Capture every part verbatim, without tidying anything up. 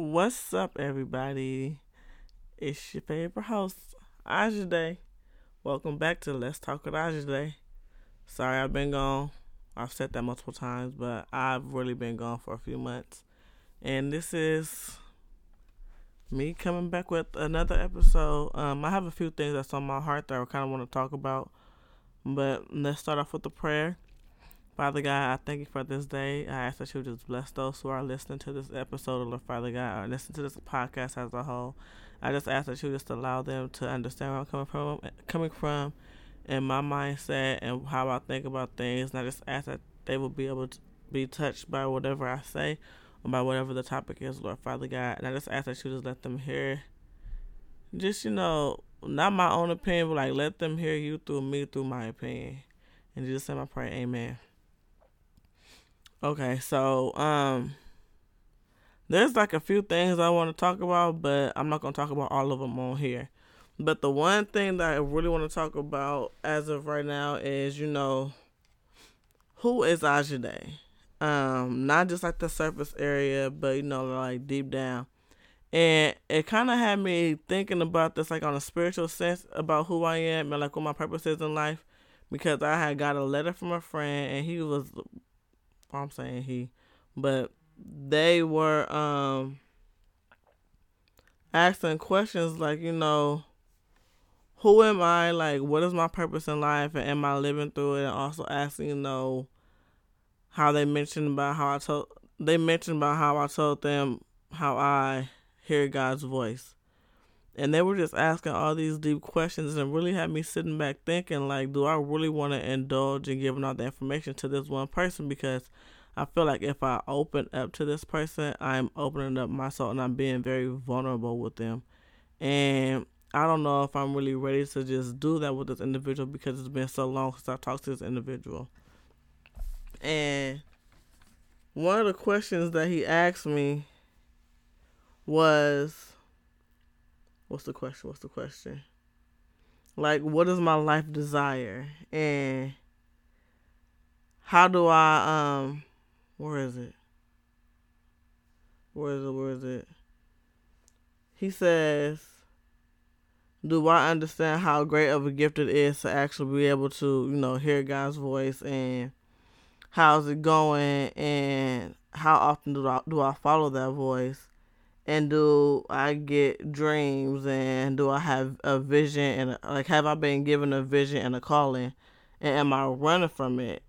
What's up, everybody? It's your favorite host, Azadeh. Welcome back to Let's Talk with Azadeh. Sorry I've been gone. I've said that multiple times, but I've really been gone for a few months. And this is me coming back with another episode. Um, I have a few things that's on my heart that I kind of want to talk about. But let's start off with a prayer. Father God, I thank you for this day. I ask that you just bless those who are listening to this episode, Lord Father God, or listen to this podcast as a whole. I just ask that you just allow them to understand where I'm coming from, coming from and my mindset and how I think about things. And I just ask that they will be able to be touched by whatever I say or by whatever the topic is, Lord Father God. And I just ask that you just let them hear, just, you know, not my own opinion, but like let them hear you through me, through my opinion. And you just say my prayer, amen. Okay, so um, there's like a few things I want to talk about, but I'm not going to talk about all of them on here. But the one thing that I really want to talk about as of right now is, you know, who is Azadeh? Um, not just like the surface area, but, you know, like deep down. And it kind of had me thinking about this, like on a spiritual sense, about who I am and like what my purpose is in life, because I had got a letter from a friend and he was... I'm saying he, but they were um, asking questions like, you know, who am I? Like, what is my purpose in life? And am I living through it? And also asking, you know, how they mentioned about how I told, they mentioned about how I told them how I hear God's voice. And they were just asking all these deep questions and really had me sitting back thinking, like, do I really want to indulge in giving all the information to this one person? Because I feel like if I open up to this person, I'm opening up my soul and I'm being very vulnerable with them. And I don't know if I'm really ready to just do that with this individual because it's been so long since I talked to this individual. And one of the questions that he asked me was... What's the question? What's the question? Like, what is my life desire? And how do I, um, where is it? Where is it? Where is it? He says, do I understand how great of a gift it is to actually be able to, you know, hear God's voice, and how's it going? And how often do I, do I follow that voice? And do I get dreams, and do I have a vision, and like, have I been given a vision and a calling, and am I running from it?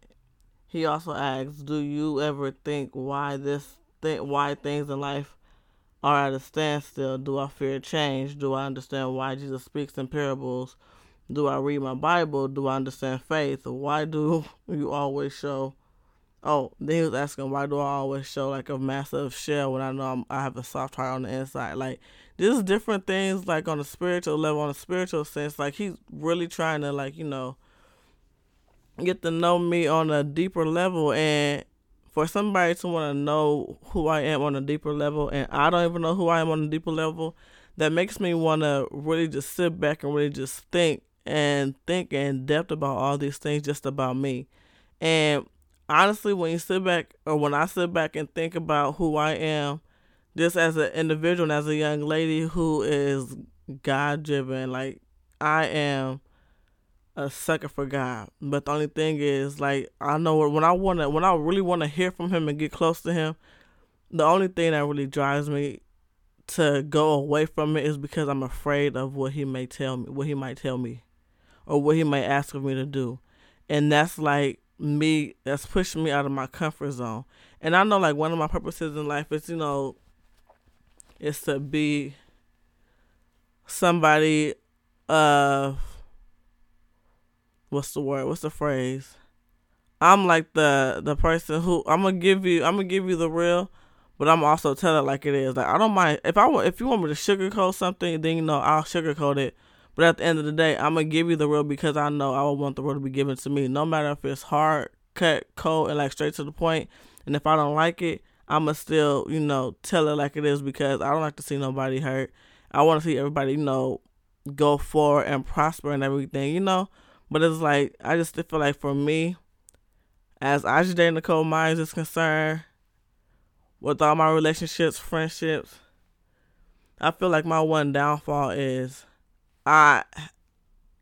He also asks, do you ever think why this think why things in life are at a standstill? Do I fear change? Do I understand why Jesus speaks in parables? Do I read my Bible? Do I understand faith? Why do you always show Oh, then he was asking, why do I always show like a massive shell when I know I'm, I have a soft heart on the inside? Like, there's different things, like on a spiritual level, on a spiritual sense. Like, he's really trying to, like, you know, get to know me on a deeper level. And for somebody to want to know who I am on a deeper level, and I don't even know who I am on a deeper level, that makes me want to really just sit back and really just think and think in depth about all these things just about me. And honestly, when you sit back, or when I sit back and think about who I am, just as an individual and as a young lady who is God-driven, like, I am a sucker for God. But the only thing is, like, I know when I want to, when I really want to hear from Him and get close to Him, the only thing that really drives me to go away from it is because I'm afraid of what He may tell me, what He might tell me, or what He might ask of me to do. And that's like, me that's pushing me out of my comfort zone. And I know, like, one of my purposes in life is, you know, is to be somebody of, what's the word, what's the phrase? I'm like the the person who, I'm gonna give you I'm gonna give you the real, but I'm also tell it like it is. Like, I don't mind if I want, if you want me to sugarcoat something, then, you know, I'll sugarcoat it. But at the end of the day, I'm going to give you the real because I know I would want the real to be given to me. No matter if it's hard, cut, cold, and like straight to the point. And if I don't like it, I'm going to still, you know, tell it like it is because I don't like to see nobody hurt. I want to see everybody, you know, go forward and prosper and everything, you know. But it's like, I just feel like for me, as Azadeh Nicole Myers is concerned, with all my relationships, friendships, I feel like my one downfall is I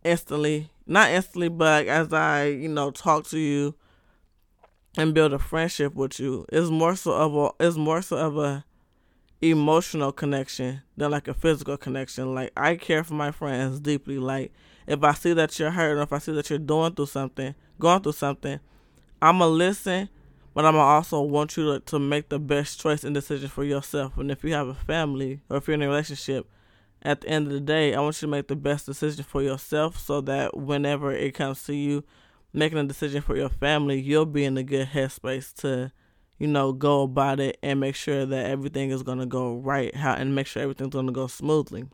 instantly, not instantly, but as I, you know, talk to you and build a friendship with you, it's more so of a, it's more so of a emotional connection than like a physical connection. Like, I care for my friends deeply. Like, if I see that you're hurting, if I see that you're doing through something, going through something, I'm going to listen, but I'm going to also want you to, to make the best choice and decision for yourself. And if you have a family or if you're in a relationship, at the end of the day, I want you to make the best decision for yourself so that whenever it comes to you making a decision for your family, you'll be in a good headspace to, you know, go about it and make sure that everything is going to go right, how, and make sure everything's going to go smoothly.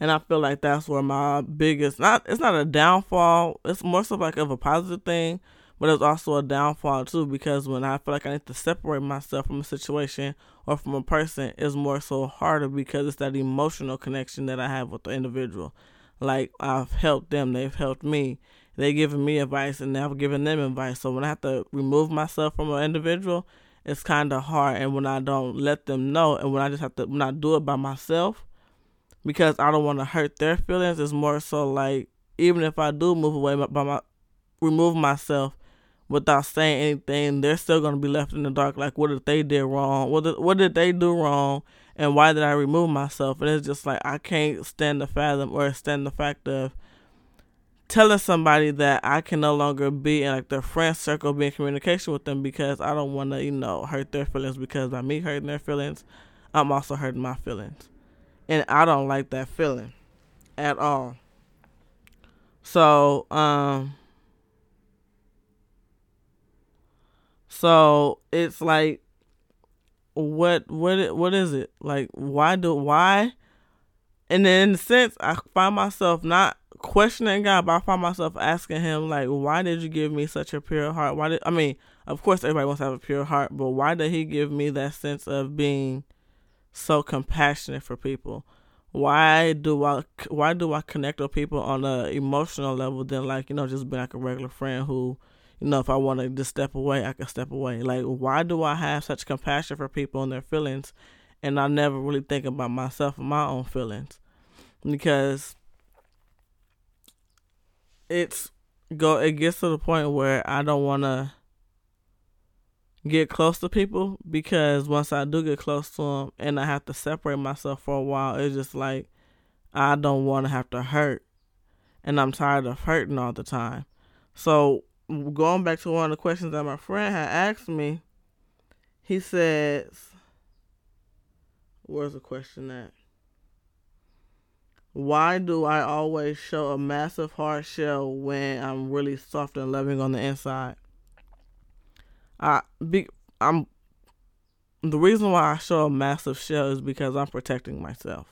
And I feel like that's where my biggest, not it's not a downfall, it's more so like of a positive thing, but it's also a downfall too, because when I feel like I need to separate myself from a situation or from a person, it's more so harder because it's that emotional connection that I have with the individual. Like, I've helped them, they've helped me, they've given me advice, and I've given them advice. So when I have to remove myself from an individual, it's kind of hard. And when I don't let them know, and when I just have to, when I do it by myself, because I don't want to hurt their feelings, it's more so like, even if I do move away by my, remove myself without saying anything, they're still going to be left in the dark. Like, what if they did wrong? What did, what did they do wrong? And why did I remove myself? And it's just like, I can't stand the fathom or stand the fact of telling somebody that I can no longer be in like their friend circle, be in communication with them, because I don't want to, you know, hurt their feelings, because by me hurting their feelings, I'm also hurting my feelings. And I don't like that feeling at all. So, um, so it's like, what, what, what is it? Like, why do, why? And then in a sense, I find myself not questioning God, but I find myself asking him, like, why did you give me such a pure heart? Why did, I mean, of course everybody wants to have a pure heart, but why did he give me that sense of being so compassionate for people? Why do I why do I connect with people on a emotional level than, like, you know, just being like a regular friend who, you know, if I want to just step away, I can step away. Like, why do I have such compassion for people and their feelings, and I never really think about myself and my own feelings? Because it's go it gets to the point where I don't want to get close to people, because once I do get close to them and I have to separate myself for a while, it's just like, I don't want to have to hurt, and I'm tired of hurting all the time. So going back to one of the questions that my friend had asked me, he says, where's the question at? Why do I always show a massive hard shell when I'm really soft and loving on the inside? I be I'm the reason why I show a massive shell is because I'm protecting myself.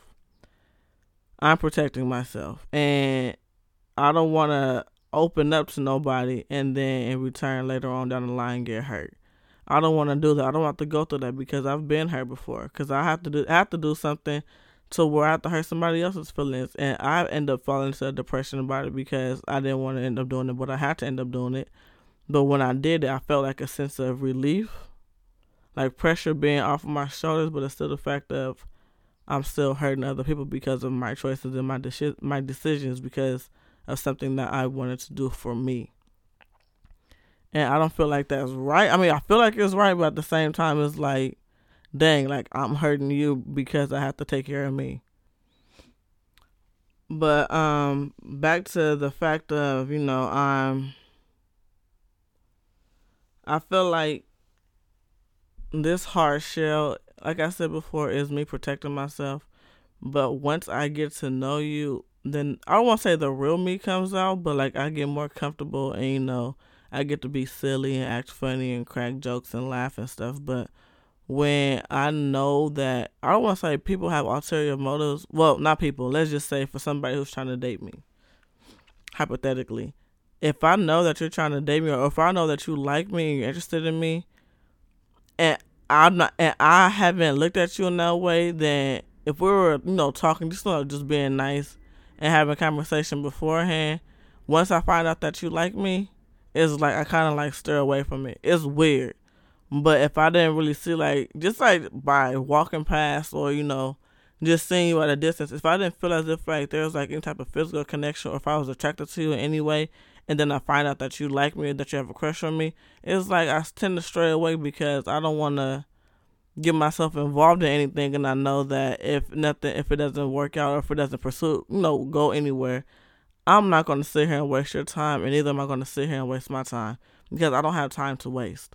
I'm protecting myself, and I don't want to open up to nobody and then in return later on down the line get hurt. I don't want to do that. I don't have to go through that, because I've been hurt before. Because I have to do I have to do something to where I have to hurt somebody else's feelings, and I end up falling into a depression about it because I didn't want to end up doing it, but I had to end up doing it. But when I did it, I felt like a sense of relief, like pressure being off of my shoulders, but it's still the fact of I'm still hurting other people because of my choices and my de- my decisions, because of something that I wanted to do for me. And I don't feel like that's right. I mean, I feel like it's right, but at the same time, it's like, dang, like, I'm hurting you because I have to take care of me. But um, back to the fact of, you know, I'm... I feel like this hard shell, like I said before, is me protecting myself. But once I get to know you, then I don't want to say the real me comes out, but like I get more comfortable, and, you know, I get to be silly and act funny and crack jokes and laugh and stuff. But when I know that, I don't want to say people have ulterior motives. Well, not people. Let's just say for somebody who's trying to date me, hypothetically. If I know that you're trying to date me, or if I know that you like me and you're interested in me, and I'm not, and I haven't looked at you in that way, then if we were, you know, talking, just, you know, just being nice and having a conversation beforehand, once I find out that you like me, it's like I kind of like stir away from it. It's weird. But if I didn't really see, like, just like by walking past, or, you know, just seeing you at a distance, if I didn't feel as if like there was like any type of physical connection, or if I was attracted to you in any way, and then I find out that you like me or that you have a crush on me, it's like I tend to stray away because I don't want to get myself involved in anything. And I know that if nothing, if it doesn't work out or if it doesn't pursue, you know, go anywhere, I'm not going to sit here and waste your time, and neither am I going to sit here and waste my time, because I don't have time to waste.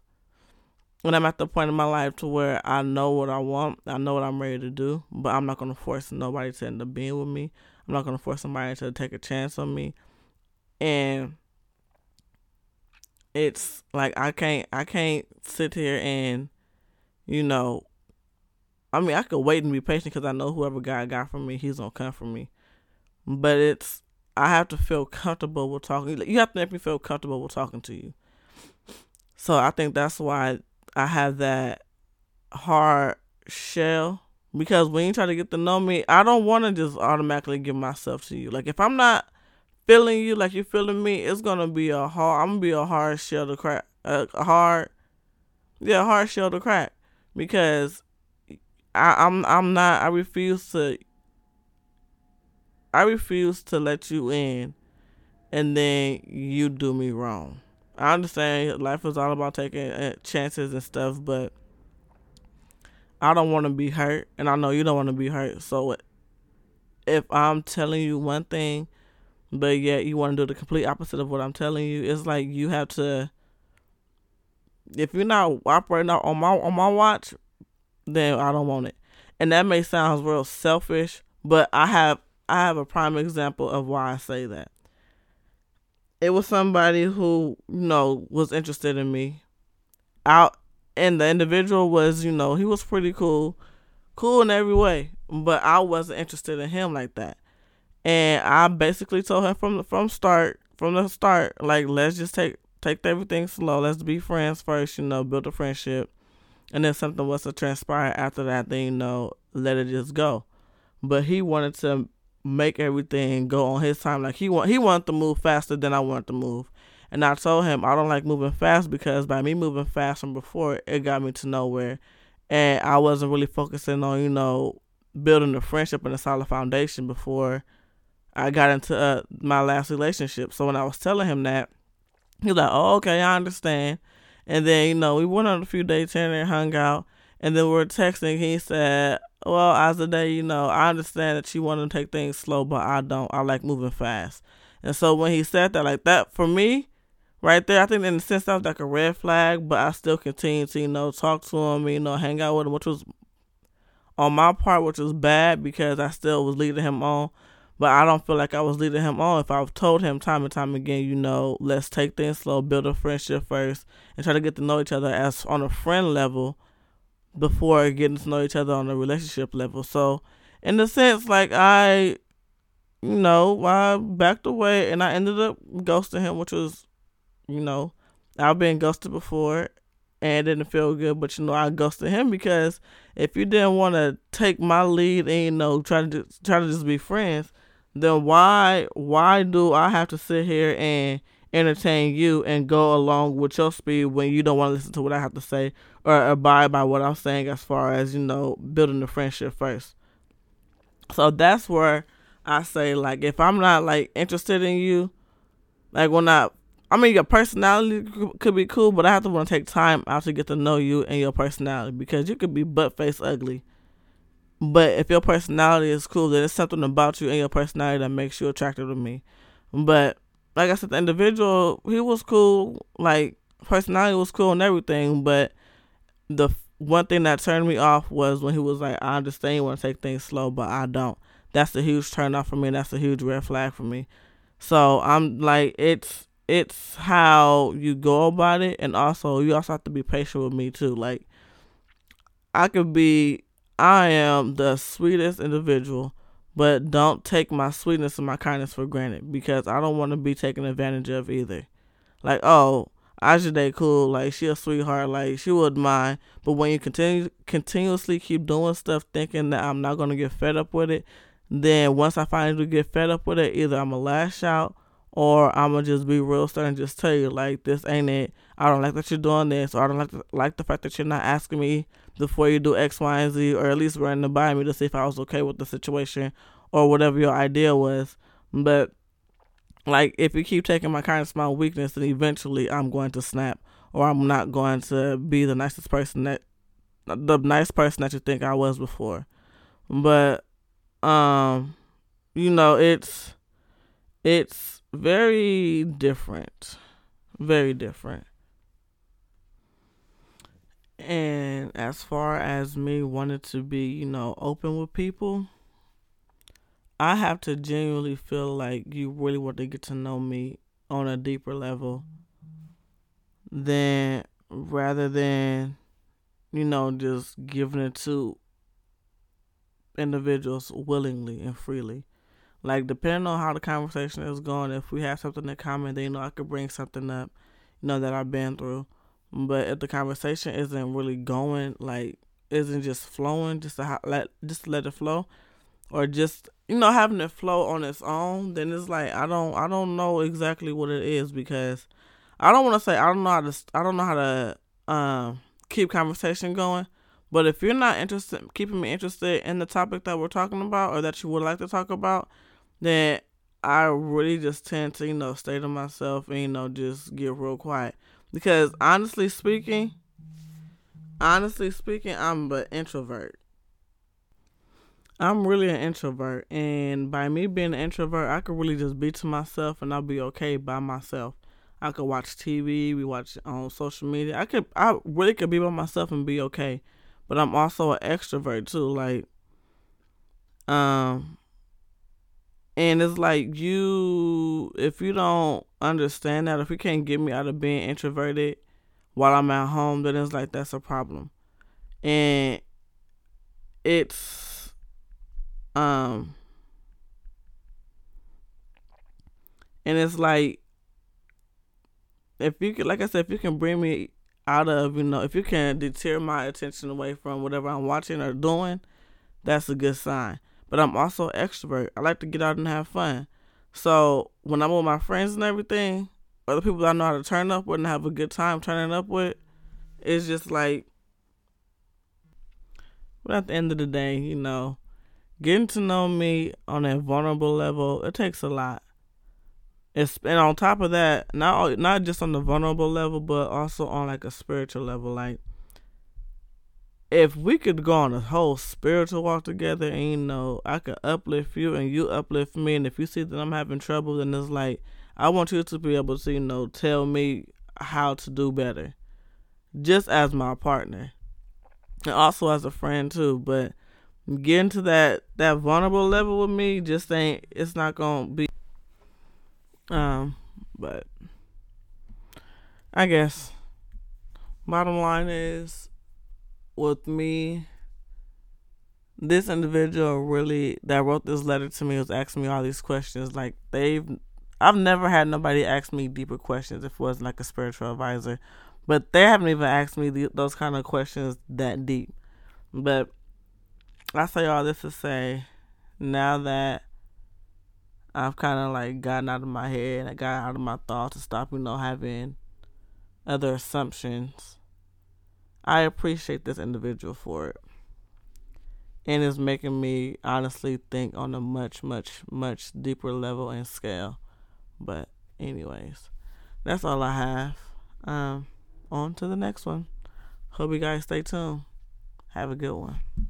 And I'm at the point in my life to where I know what I want, I know what I'm ready to do, but I'm not going to force nobody to end up being with me. I'm not going to force somebody to take a chance on me. And it's like, I can't, I can't sit here and, you know, I mean, I could wait and be patient because I know whoever God got for me, he's going to come for me. But it's, I have to feel comfortable with talking. You have to make me feel comfortable with talking to you. So I think that's why I have that hard shell, because when you try to get to know me, I don't want to just automatically give myself to you. Like, if I'm not feeling you like you're feeling me, it's going to be a hard, I'm going to be a hard shell to crack, a hard, yeah, hard shell to crack, because I, I'm, I'm not, I refuse to, I refuse to let you in and then you do me wrong. I understand life is all about taking chances and stuff, but I don't want to be hurt, and I know you don't want to be hurt. So if I'm telling you one thing, but yet you want to do the complete opposite of what I'm telling you, it's like you have to, if you're not operating on my on my watch, then I don't want it. And that may sound real selfish, but I have I have a prime example of why I say that. It was somebody who, you know, was interested in me. Out, and the individual was, you know, he was pretty cool. Cool in every way. But I wasn't interested in him like that. And I basically told him from the from start, from the start, like, let's just take take everything slow. Let's be friends first, you know, build a friendship. And then something was to transpire after that, then, you know, let it just go. But he wanted to make everything go on his time. Like, he want, he wanted to move faster than I wanted to move. And I told him, I don't like moving fast, because by me moving fast from before, it got me to nowhere. And I wasn't really focusing on, you know, building a friendship and a solid foundation before I got into uh, my last relationship. So when I was telling him that, he was like, oh, okay, I understand. And then, you know, we went on a few dates here and there, hung out. And then we were texting. He said, well, Azadeh, you know, I understand that you want to take things slow, but I don't. I like moving fast. And so when he said that, like that, for me, right there, I think in a sense that was like a red flag, but I still continued to, you know, talk to him, you know, hang out with him, which was on my part, which was bad, because I still was leading him on. But I don't feel like I was leading him on if I've told him time and time again, you know, let's take things slow, build a friendship first, and try to get to know each other as on a friend level, before getting to know each other on a relationship level. So in a sense, like, I, you know, I backed away and I ended up ghosting him, which was, you know, I've been ghosted before and it didn't feel good, but, you know, I ghosted him because if you didn't want to take my lead and, you know, try to just, try to just be friends, then why, why do I have to sit here and entertain you and go along with your speed when you don't want to listen to what I have to say or abide by what I'm saying as far as, you know, building the friendship first? So that's where I say, like, if I'm not, like, interested in you, like, when I, I mean, your personality could be cool, but I have to want to take time out to get to know you and your personality, because you could be butt-face ugly. But if your personality is cool, then there's something about you and your personality that makes you attractive to me. But like I said, the individual, he was cool, like, personality was cool and everything, but the one thing that turned me off was when he was like, I understand you want to take things slow, but I don't. That's a huge turn off for me, and that's a huge red flag for me. So I'm like, it's it's how you go about it, and also, you also have to be patient with me, too. Like, I could be, I am the sweetest individual, but don't take my sweetness and my kindness for granted, because I don't want to be taken advantage of either. Like, oh, Azadeh cool, like, she a sweetheart, like, she wouldn't mind. But when you continue continuously keep doing stuff thinking that I'm not going to get fed up with it, then once I finally get fed up with it, either I'm going to lash out or I'm going to just be real stern and just tell you, like, this ain't it. I don't like that you're doing this, or I don't like the, like the fact that you're not asking me before you do X, Y, and Z, or at least running it by me to see if I was okay with the situation or whatever your idea was. But, like, if you keep taking my kindness, my weakness, then eventually I'm going to snap, or I'm not going to be the nicest person that, the nice person that you think I was before. But, um, you know, it's, it's very different, very different. And as far as me wanting to be, you know, open with people, I have to genuinely feel like you really want to get to know me on a deeper level than rather than, you know, just giving it to individuals willingly and freely. Like, depending on how the conversation is going, if we have something in common, then, you know, I could bring something up, you know, that I've been through. But if the conversation isn't really going, like, isn't just flowing, just to, like, just to let it flow, or just, you know, having it flow on its own, then it's like, I don't, I don't know exactly what it is, because I don't want to say, I don't know how to, I don't know how to uh, keep conversation going. But if you're not interested, keeping me interested in the topic that we're talking about, or that you would like to talk about, then I really just tend to, you know, stay to myself and, you know, just get real quiet. Because honestly speaking, honestly speaking, I'm an introvert. I'm really an introvert. And by me being an introvert, I could really just be to myself and I'll be okay by myself. I could watch T V, we watch on social media. I could, I really could be by myself and be okay. But I'm also an extrovert too. Like, um, and it's like you, if you don't understand that, if you can't get me out of being introverted while I'm at home, then it's like that's a problem. And it's, um, and it's like, if you can, like I said, if you can bring me out of, you know, if you can deter my attention away from whatever I'm watching or doing, that's a good sign. But I'm also an extrovert. I like to get out and have fun. So when I'm with my friends and everything, or the people that I know how to turn up with and have a good time turning up with, it's just like, but at the end of the day, you know, getting to know me on a vulnerable level, it takes a lot. It's, and on top of that, not not just on the vulnerable level, but also on like a spiritual level. Like, if we could go on a whole spiritual walk together and, you know, I could uplift you and you uplift me. And if you see that I'm having trouble, then it's like, I want you to be able to, you know, tell me how to do better. Just as my partner. And also as a friend too. But getting to that, that vulnerable level with me just ain't, it's not going to be. Um, but I guess bottom line is, with me, this individual really that wrote this letter to me was asking me all these questions. Like, they've, I've never had nobody ask me deeper questions if it wasn't like a spiritual advisor, but they haven't even asked me the, those kind of questions that deep. But I say all this to say, now that I've kind of like gotten out of my head, I got out of my thoughts to stop, you know, having other assumptions, I appreciate this individual for it. And it's making me honestly think on a much, much, much deeper level and scale. But anyways, that's all I have. Um, on to the next one. Hope you guys stay tuned. Have a good one.